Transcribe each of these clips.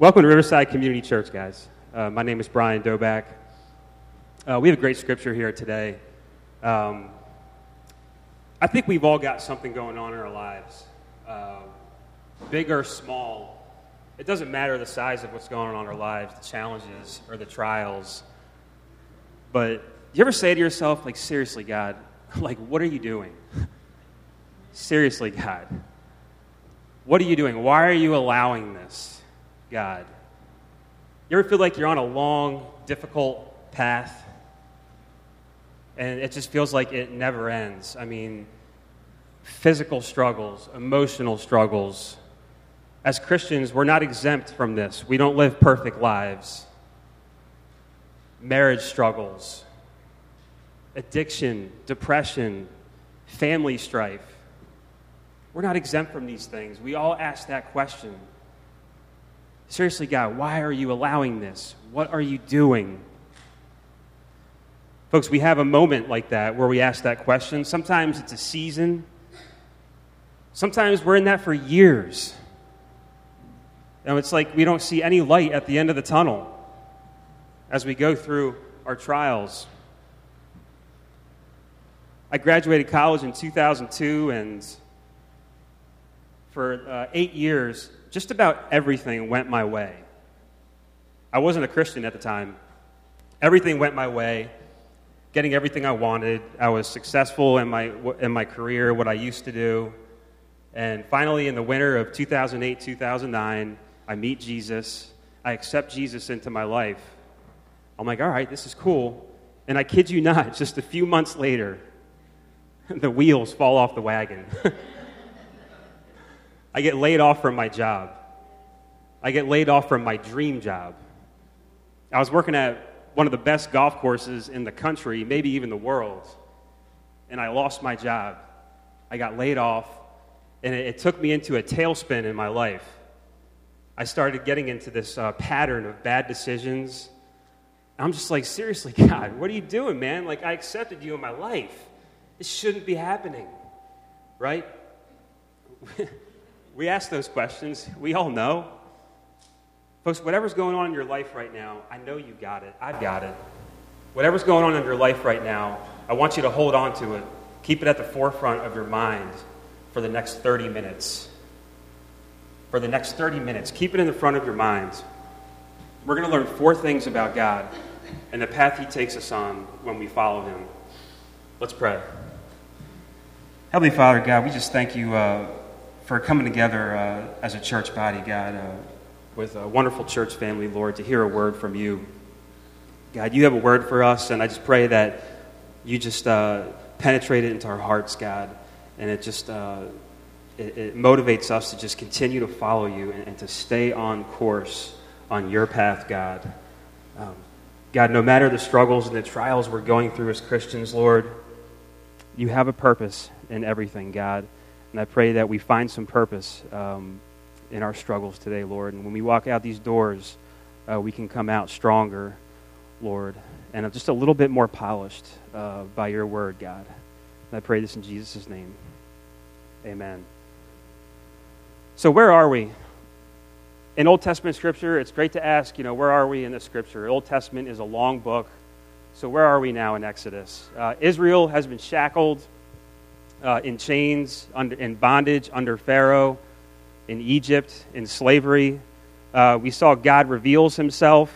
Welcome to Riverside Community Church, guys. My name is Brian Doback. We have a great scripture here today. I think we've all got something going on in our lives, big or small. It doesn't matter the size of what's going on in our lives, the challenges or the trials. But you ever say to yourself, like, seriously, God, like, what are you doing? Seriously, God, what are you doing? Why are you allowing this, God? You ever feel like you're on a long, difficult path, and it just feels like it never ends? I mean, physical struggles, emotional struggles. As Christians, we're not exempt from this. We don't live perfect lives. Marriage struggles, addiction, depression, family strife. We're not exempt from these things. We all ask that question. Seriously, God, why are you allowing this? What are you doing? Folks, we have a moment like that where we ask that question. Sometimes it's a season. Sometimes we're in that for years. And it's like we don't see any light at the end of the tunnel as we go through our trials. I graduated college in 2002, and for 8 years, just about everything went my way. I wasn't a Christian at the time. Everything went my way, getting everything I wanted. I was successful in my career, what I used to do. And finally, in the winter of 2008, 2009, I meet Jesus. I accept Jesus into my life. I'm like, all right, this is cool. And I kid you not, just a few months later, the wheels fall off the wagon. I get laid off from my job. I get laid off from my dream job. I was working at one of the best golf courses in the country, maybe even the world, and I lost my job. I got laid off, and it took me into a tailspin in my life. I started getting into this pattern of bad decisions. I'm just like, seriously, God, what are you doing, man? Like, I accepted you in my life. It shouldn't be happening, right? We ask those questions. We all know. Folks, whatever's going on in your life right now, I know you got it. I've got it. Whatever's going on in your life right now, I want you to hold on to it. Keep it at the forefront of your mind for the next 30 minutes. For the next 30 minutes. Keep it in the front of your mind. We're going to learn 4 things about God and the path he takes us on when we follow him. Let's pray. Heavenly Father, God, we just thank you for coming together as a church body, God, with a wonderful church family, Lord, to hear a word from you. God, you have a word for us, and I just pray that you just penetrate it into our hearts, God, and it just it motivates us to just continue to follow you and to stay on course on your path, God. God, no matter the struggles and the trials we're going through as Christians, Lord, you have a purpose in everything, God. And I pray that we find some purpose in our struggles today, Lord. And when we walk out these doors, we can come out stronger, Lord, and just a little bit more polished by your word, God. And I pray this in Jesus' name. Amen. So where are we? In Old Testament scripture, it's great to ask, you know, where are we in the scripture? Old Testament is a long book. So where are we now in Exodus? Israel has been shackled. In chains, in bondage, under Pharaoh, in Egypt, in slavery. We saw God reveals himself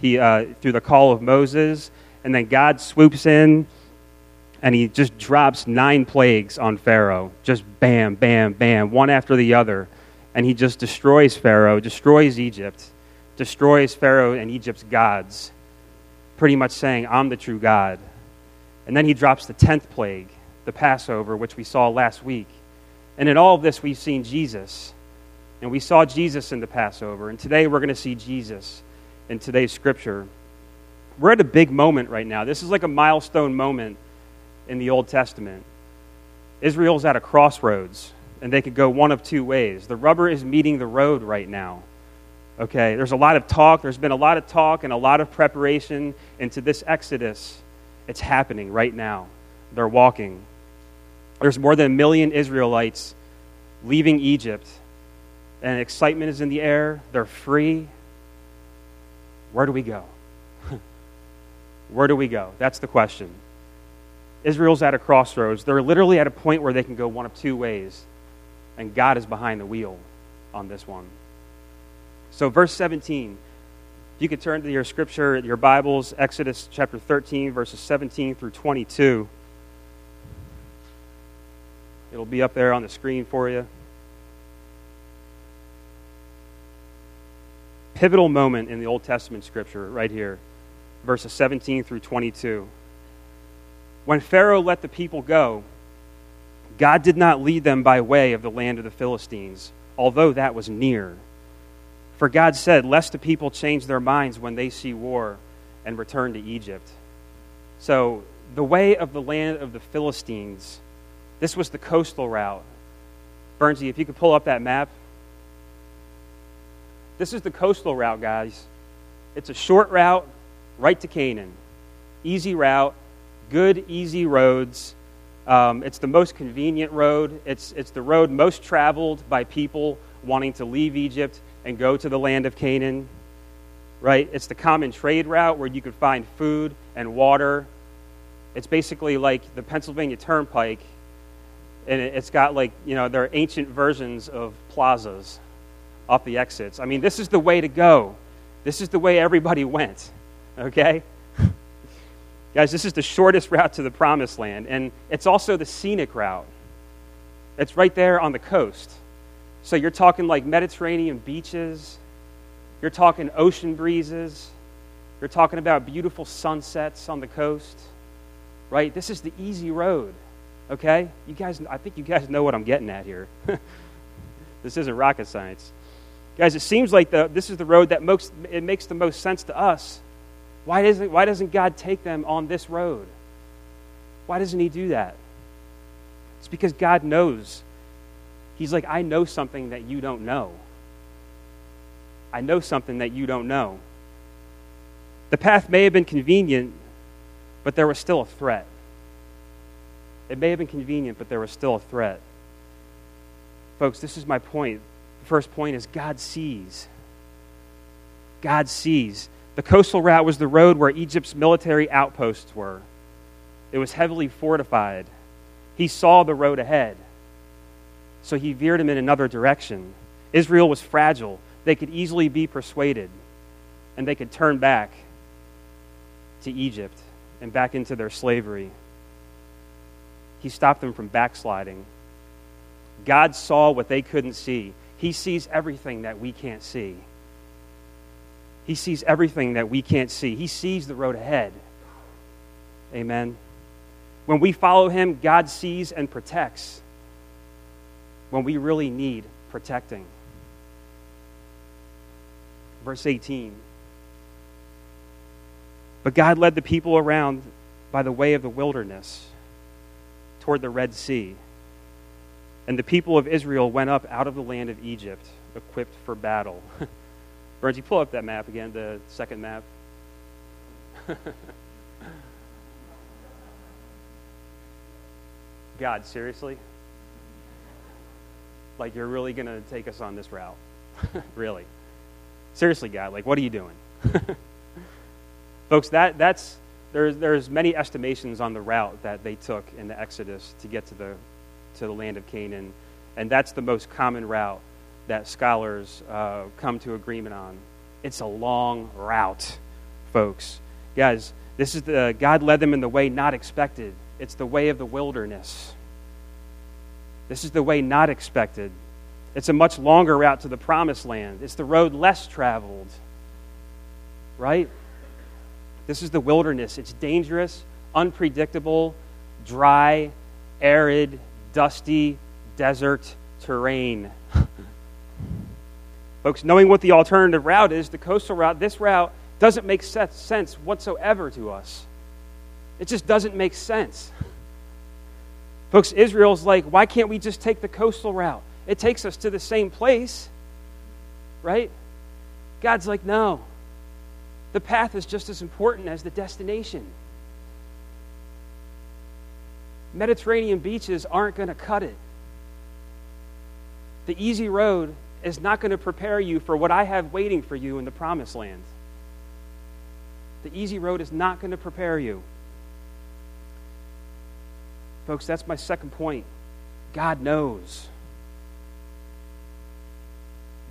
through the call of Moses, and then God swoops in, and he just drops 9 plagues on Pharaoh. Just bam, bam, bam, one after the other. And he just destroys Pharaoh, destroys Egypt, destroys Pharaoh and Egypt's gods, pretty much saying, I'm the true God. And then he drops the 10th plague, the Passover, which we saw last week. And in all of this, we've seen Jesus. And we saw Jesus in the Passover. And today, we're going to see Jesus in today's scripture. We're at a big moment right now. This is like a milestone moment in the Old Testament. Israel's at a crossroads, and they could go one of 2 ways. The rubber is meeting the road right now. Okay, there's a lot of talk. There's been a lot of talk and a lot of preparation into this Exodus. It's happening right now. They're walking. There's more than 1 million Israelites leaving Egypt and excitement is in the air. They're free. Where do we go? Where do we go? That's the question. Israel's at a crossroads. They're literally at a point where they can go one of two ways, and God is behind the wheel on this one. So verse 17, if you could turn to your scripture, your Bibles, Exodus chapter 13, verses 17 through 22. It'll be up there on the screen for you. Pivotal moment in the Old Testament scripture right here, verses 17 through 22. When Pharaoh let the people go, God did not lead them by way of the land of the Philistines, although that was near. For God said, lest the people change their minds when they see war and return to Egypt. So the way of the land of the Philistines, this was the coastal route. Bernsey, if you could pull up that map. This is the coastal route, guys. It's a short route right to Canaan. Easy route, good, easy roads. It's the most convenient road. It's the road most traveled by people wanting to leave Egypt and go to the land of Canaan, right? It's the common trade route where you could find food and water. It's basically like the Pennsylvania Turnpike, and it's got like, you know, there are ancient versions of plazas off the exits. I mean, this is the way to go. This is the way everybody went, okay? Guys, this is the shortest route to the Promised Land, and it's also the scenic route. It's right there on the coast. So you're talking like Mediterranean beaches. You're talking ocean breezes. You're talking about beautiful sunsets on the coast, right? This is the easy road, okay? You guys, I think you guys know what I'm getting at here. This isn't rocket science. Guys, it seems like this is the road that makes the most sense to us. Why doesn't God take them on this road? Why doesn't he do that? It's because God knows. He's like, I know something that you don't know. I know something that you don't know. The path may have been convenient, but there was still a threat. It may have been convenient, but there was still a threat. Folks, this is my point. The first point is God sees. God sees. The coastal route was the road where Egypt's military outposts were. It was heavily fortified. He saw the road ahead, so he veered him in another direction. Israel was fragile. They could easily be persuaded, and they could turn back to Egypt and back into their slavery. He stopped them from backsliding. God saw what they couldn't see. He sees everything that we can't see. He sees everything that we can't see. He sees the road ahead. Amen. When we follow him, God sees and protects when we really need protecting. Verse 18. But God led the people around by the way of the wilderness toward the Red Sea. And the people of Israel went up out of the land of Egypt, equipped for battle. Burns, you pull up that map again, the second map. God, seriously? Like, you're really going to take us on this route? Really? Seriously, God, like, what are you doing? Folks, there's many estimations on the route that they took in the Exodus to get to the land of Canaan, and that's the most common route that scholars come to agreement on. It's a long route, folks. Guys, this is God led them in the way not expected. It's the way of the wilderness. This is the way not expected. It's a much longer route to the Promised Land. It's the road less traveled, right? This is the wilderness. It's dangerous, unpredictable, dry, arid, dusty, desert terrain. Folks, knowing what the alternative route is, the coastal route, this route doesn't make sense whatsoever to us. It just doesn't make sense. Folks, Israel's like, why can't we just take the coastal route? It takes us to the same place, right? God's like, no. The path is just as important as the destination. Mediterranean beaches aren't going to cut it. The easy road is not going to prepare you for what I have waiting for you in the promised land. The easy road is not going to prepare you. Folks, that's my second point. God knows.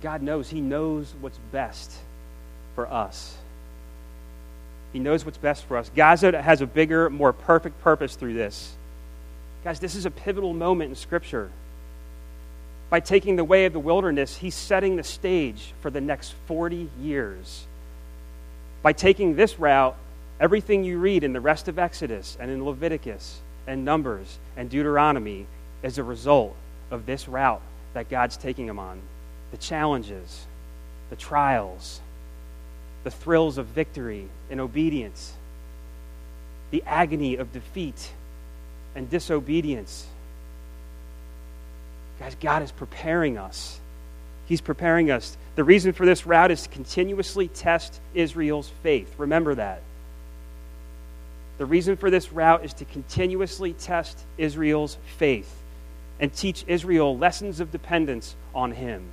God knows. He knows what's best for us. He knows what's best for us. God has a bigger, more perfect purpose through this. Guys, this is a pivotal moment in Scripture. By taking the way of the wilderness, he's setting the stage for the next 40 years. By taking this route, everything you read in the rest of Exodus and in Leviticus and Numbers and Deuteronomy is a result of this route that God's taking them on. The challenges, the trials, the thrills of victory and obedience, the agony of defeat and disobedience. Guys, God is preparing us. He's preparing us. The reason for this route is to continuously test Israel's faith. Remember that. The reason for this route is to continuously test Israel's faith and teach Israel lessons of dependence on him.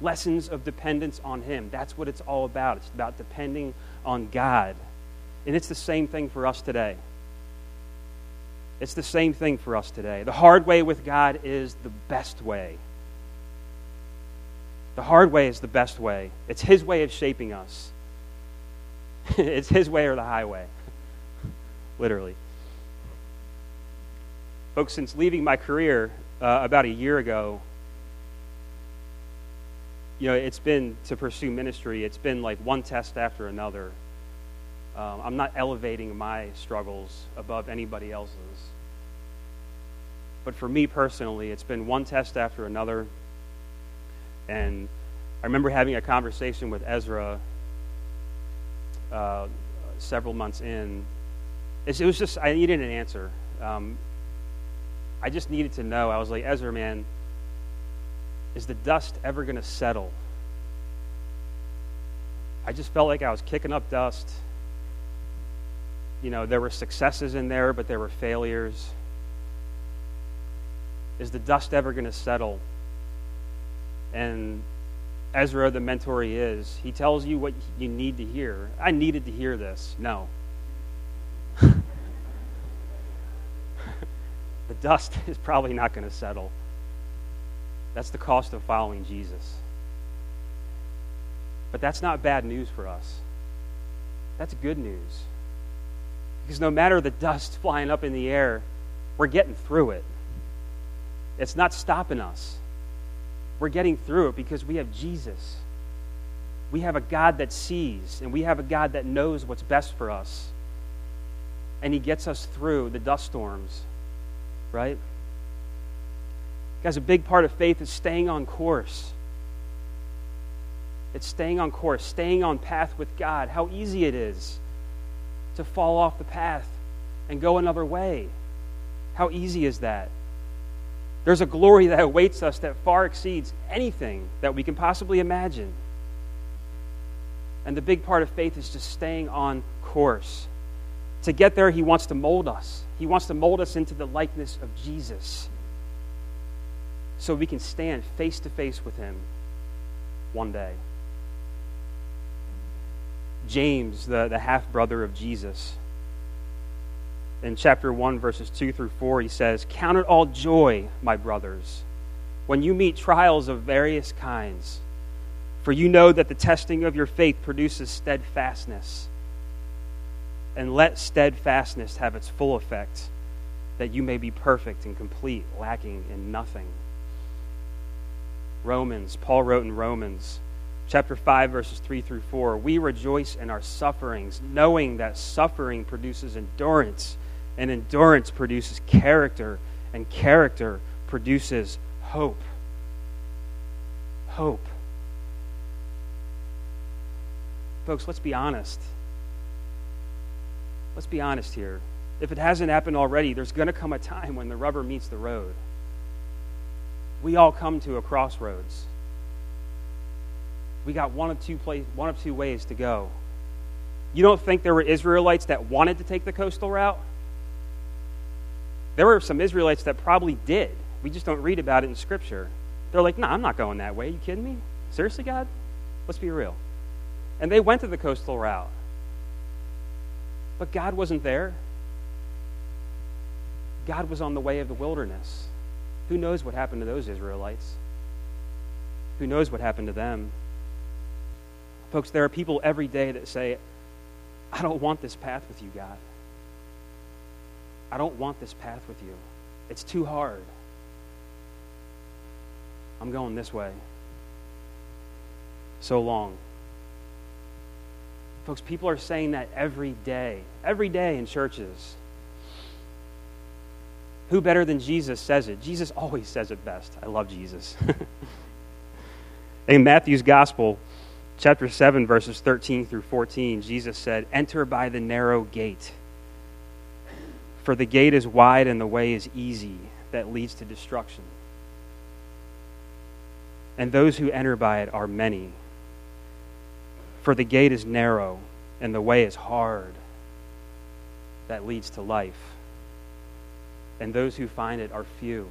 Lessons of dependence on him. That's what it's all about. It's about depending on God. And it's the same thing for us today. It's the same thing for us today. The hard way with God is the best way. The hard way is the best way. It's his way of shaping us. It's his way or the highway. Literally. Folks, since leaving my career about a year ago, you know, it's been to pursue ministry. It's been like one test after another. I'm not elevating my struggles above anybody else's. But for me personally, it's been one test after another. And I remember having a conversation with Ezra several months in. It was just, I needed an answer. I just needed to know. I was like, Ezra, man, is the dust ever going to settle? I just felt like I was kicking up dust. You know, there were successes in there, but there were failures. Is the dust ever going to settle? And Ezra, the mentor he is, he tells you what you need to hear. I needed to hear this. No. The dust is probably not going to settle. That's the cost of following Jesus. But that's not bad news for us. That's good news. Because no matter the dust flying up in the air, we're getting through it. It's not stopping us. We're getting through it because we have Jesus. We have a God that sees, and we have a God that knows what's best for us. And he gets us through the dust storms, right? Guys, a big part of faith is staying on course. It's staying on course, staying on path with God. How easy it is to fall off the path and go another way. How easy is that? There's a glory that awaits us that far exceeds anything that we can possibly imagine. And the big part of faith is just staying on course. To get there, he wants to mold us. He wants to mold us into the likeness of Jesus so we can stand face to face with him one day. James, the half-brother of Jesus, in chapter 1, verses 2 through 4, he says, "Count it all joy, my brothers, when you meet trials of various kinds, for you know that the testing of your faith produces steadfastness. And let steadfastness have its full effect, that you may be perfect and complete, lacking in nothing." Romans, Paul wrote in Romans, chapter 5, verses 3 through 4, "We rejoice in our sufferings, knowing that suffering produces endurance, and endurance produces character, and character produces hope." Hope. Folks, let's be honest. Let's be honest here. If it hasn't happened already, there's going to come a time when the rubber meets the road. We all come to a crossroads. We got one of two ways to go. You don't think there were Israelites that wanted to take the coastal route? There were some Israelites that probably did. We just don't read about it in Scripture. They're like, no, I'm not going that way. Are you kidding me? Seriously, God? Let's be real. And they went to the coastal route. But God wasn't there. God was on the way of the wilderness. Who knows what happened to those Israelites? Who knows what happened to them? Folks, there are people every day that say, I don't want this path with you, God. I don't want this path with you. It's too hard. I'm going this way. So long. Folks, people are saying that every day in churches. Who better than Jesus says it? Jesus always says it best. I love Jesus. In Matthew's Gospel, chapter 7, verses 13 through 14, Jesus said, "Enter by the narrow gate, for the gate is wide and the way is easy that leads to destruction. And those who enter by it are many. For the gate is narrow and the way is hard that leads to life. And those who find it are few."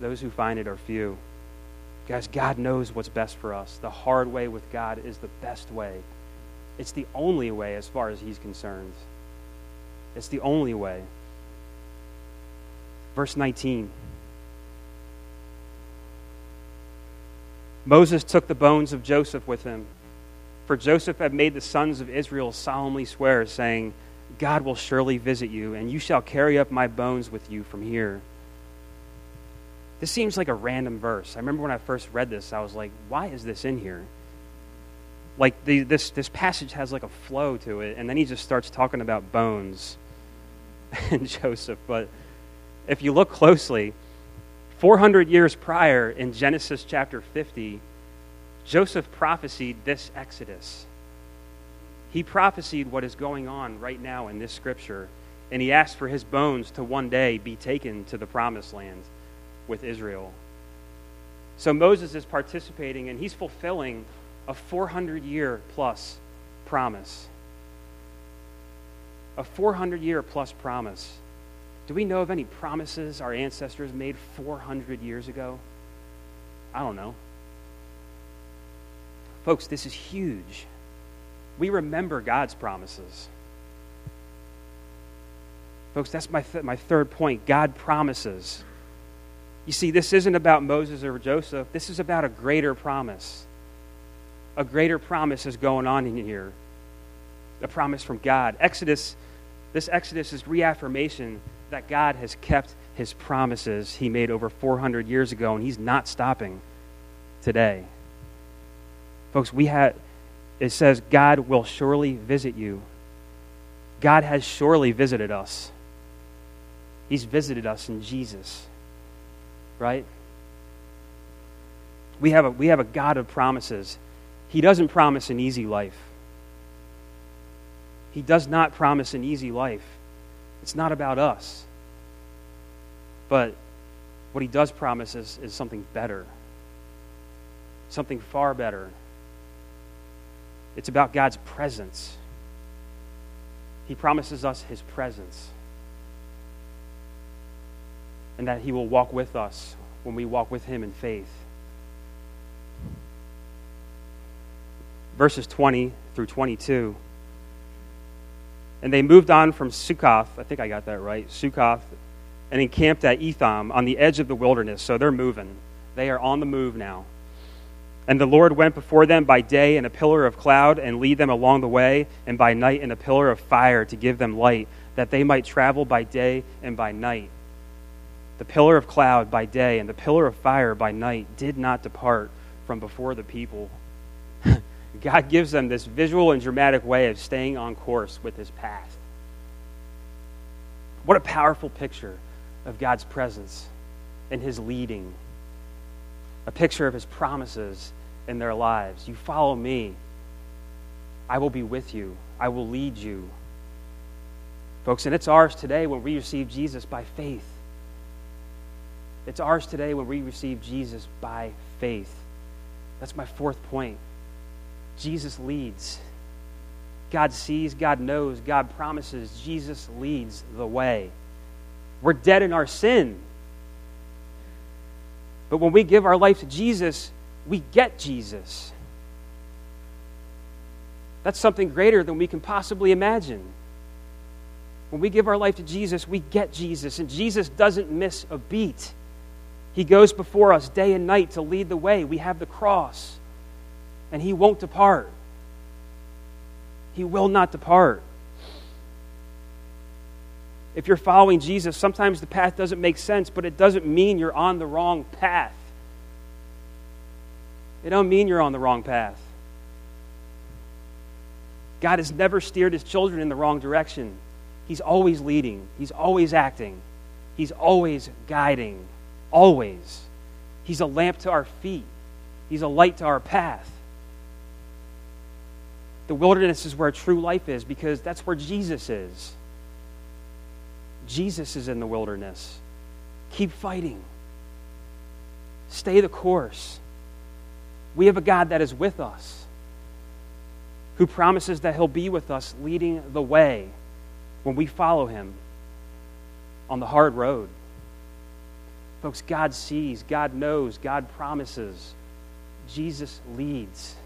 Those who find it are few. Guys, God knows what's best for us. The hard way with God is the best way. It's the only way as far as He's concerned. It's the only way. Verse 19. Moses took the bones of Joseph with him, for Joseph had made the sons of Israel solemnly swear, saying, "God will surely visit you, and you shall carry up my bones with you from here." This seems like a random verse. I remember when I first read this, I was like, why is this in here? Like, this passage has like a flow to it, and then he just starts talking about bones and Joseph. But if you look closely, 400 years prior, in Genesis chapter 50, Joseph prophesied this Exodus. He prophesied what is going on right now in this scripture, and he asked for his bones to one day be taken to the promised land with Israel. So Moses is participating, and he's fulfilling a 400-year-plus promise. A 400-year-plus promise. Do we know of any promises our ancestors made 400 years ago? I don't know. Folks, this is huge. We remember God's promises. Folks, that's my third point. God promises. You see, this isn't about Moses or Joseph. This is about a greater promise. A greater promise is going on in here. A promise from God. This Exodus is reaffirmation that God has kept His promises He made over 400 years ago, and He's not stopping today. Folks, it says, God will surely visit you. God has surely visited us. He's visited us in Jesus. Right? We have a God of promises. He doesn't promise an easy life. He does not promise an easy life. It's not about us. But what He does promise is something better. Something far better. It's about God's presence. He promises us His presence. And that He will walk with us when we walk with Him in faith. Verses 20 through 22. And they moved on from Sukkoth, I think I got that right, Sukkoth, and encamped at Etham on the edge of the wilderness. So they're moving. They are on the move now. And the Lord went before them by day in a pillar of cloud and lead them along the way, and by night in a pillar of fire to give them light, that they might travel by day and by night. The pillar of cloud by day and the pillar of fire by night did not depart from before the people. God gives them this visual and dramatic way of staying on course with His path. What a powerful picture of God's presence and His leading. A picture of His promises in their lives. You follow me. I will be with you. I will lead you. Folks, and it's ours today when we receive Jesus by faith. It's ours today when we receive Jesus by faith. That's my fourth point. Jesus leads. God sees, God knows, God promises. Jesus leads the way. We're dead in our sin. But when we give our life to Jesus, we get Jesus. That's something greater than we can possibly imagine. When we give our life to Jesus, we get Jesus, and Jesus doesn't miss a beat. He goes before us day and night to lead the way. We have the cross, and he won't depart. He will not depart. If you're following Jesus, sometimes the path doesn't make sense, but it doesn't mean you're on the wrong path. It don't mean you're on the wrong path. God has never steered his children in the wrong direction. He's always leading. He's always acting. He's always guiding. Always. He's a lamp to our feet. He's a light to our path. The wilderness is where true life is because that's where Jesus is. Jesus is in the wilderness. Keep fighting. Stay the course. We have a God that is with us, who promises that he'll be with us, leading the way when we follow him on the hard road. Folks, God sees, God knows, God promises. Jesus leads.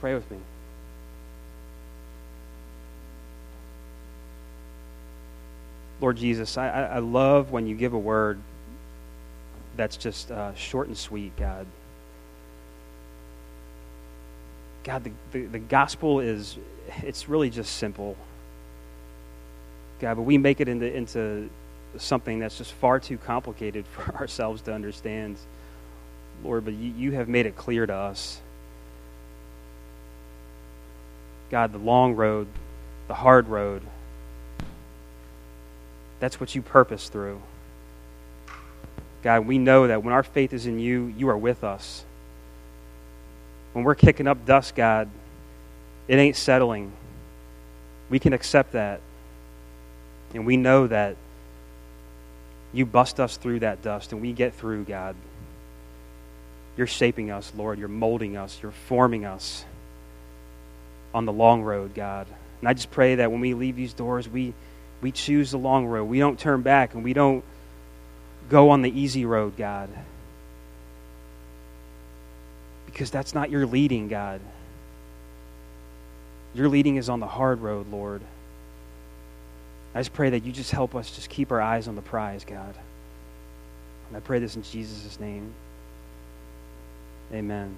Pray with me. Lord Jesus, I love when you give a word that's just short and sweet, God. God, the gospel is, it's really just simple. God, but we make it into something that's just far too complicated for ourselves to understand. Lord, but you have made it clear to us. God, the long road, the hard road, that's what you purpose through. God, we know that when our faith is in you, you are with us. When we're kicking up dust, God, it ain't settling. We can accept that. And we know that you bust us through that dust and we get through, God. You're shaping us, Lord. You're molding us. You're forming us on the long road, God. And I just pray that when we leave these doors, we choose the long road. We don't turn back and we don't go on the easy road, God. Because that's not your leading, God. Your leading is on the hard road, Lord. I just pray that you just help us just keep our eyes on the prize, God. And I pray this in Jesus' name. Amen.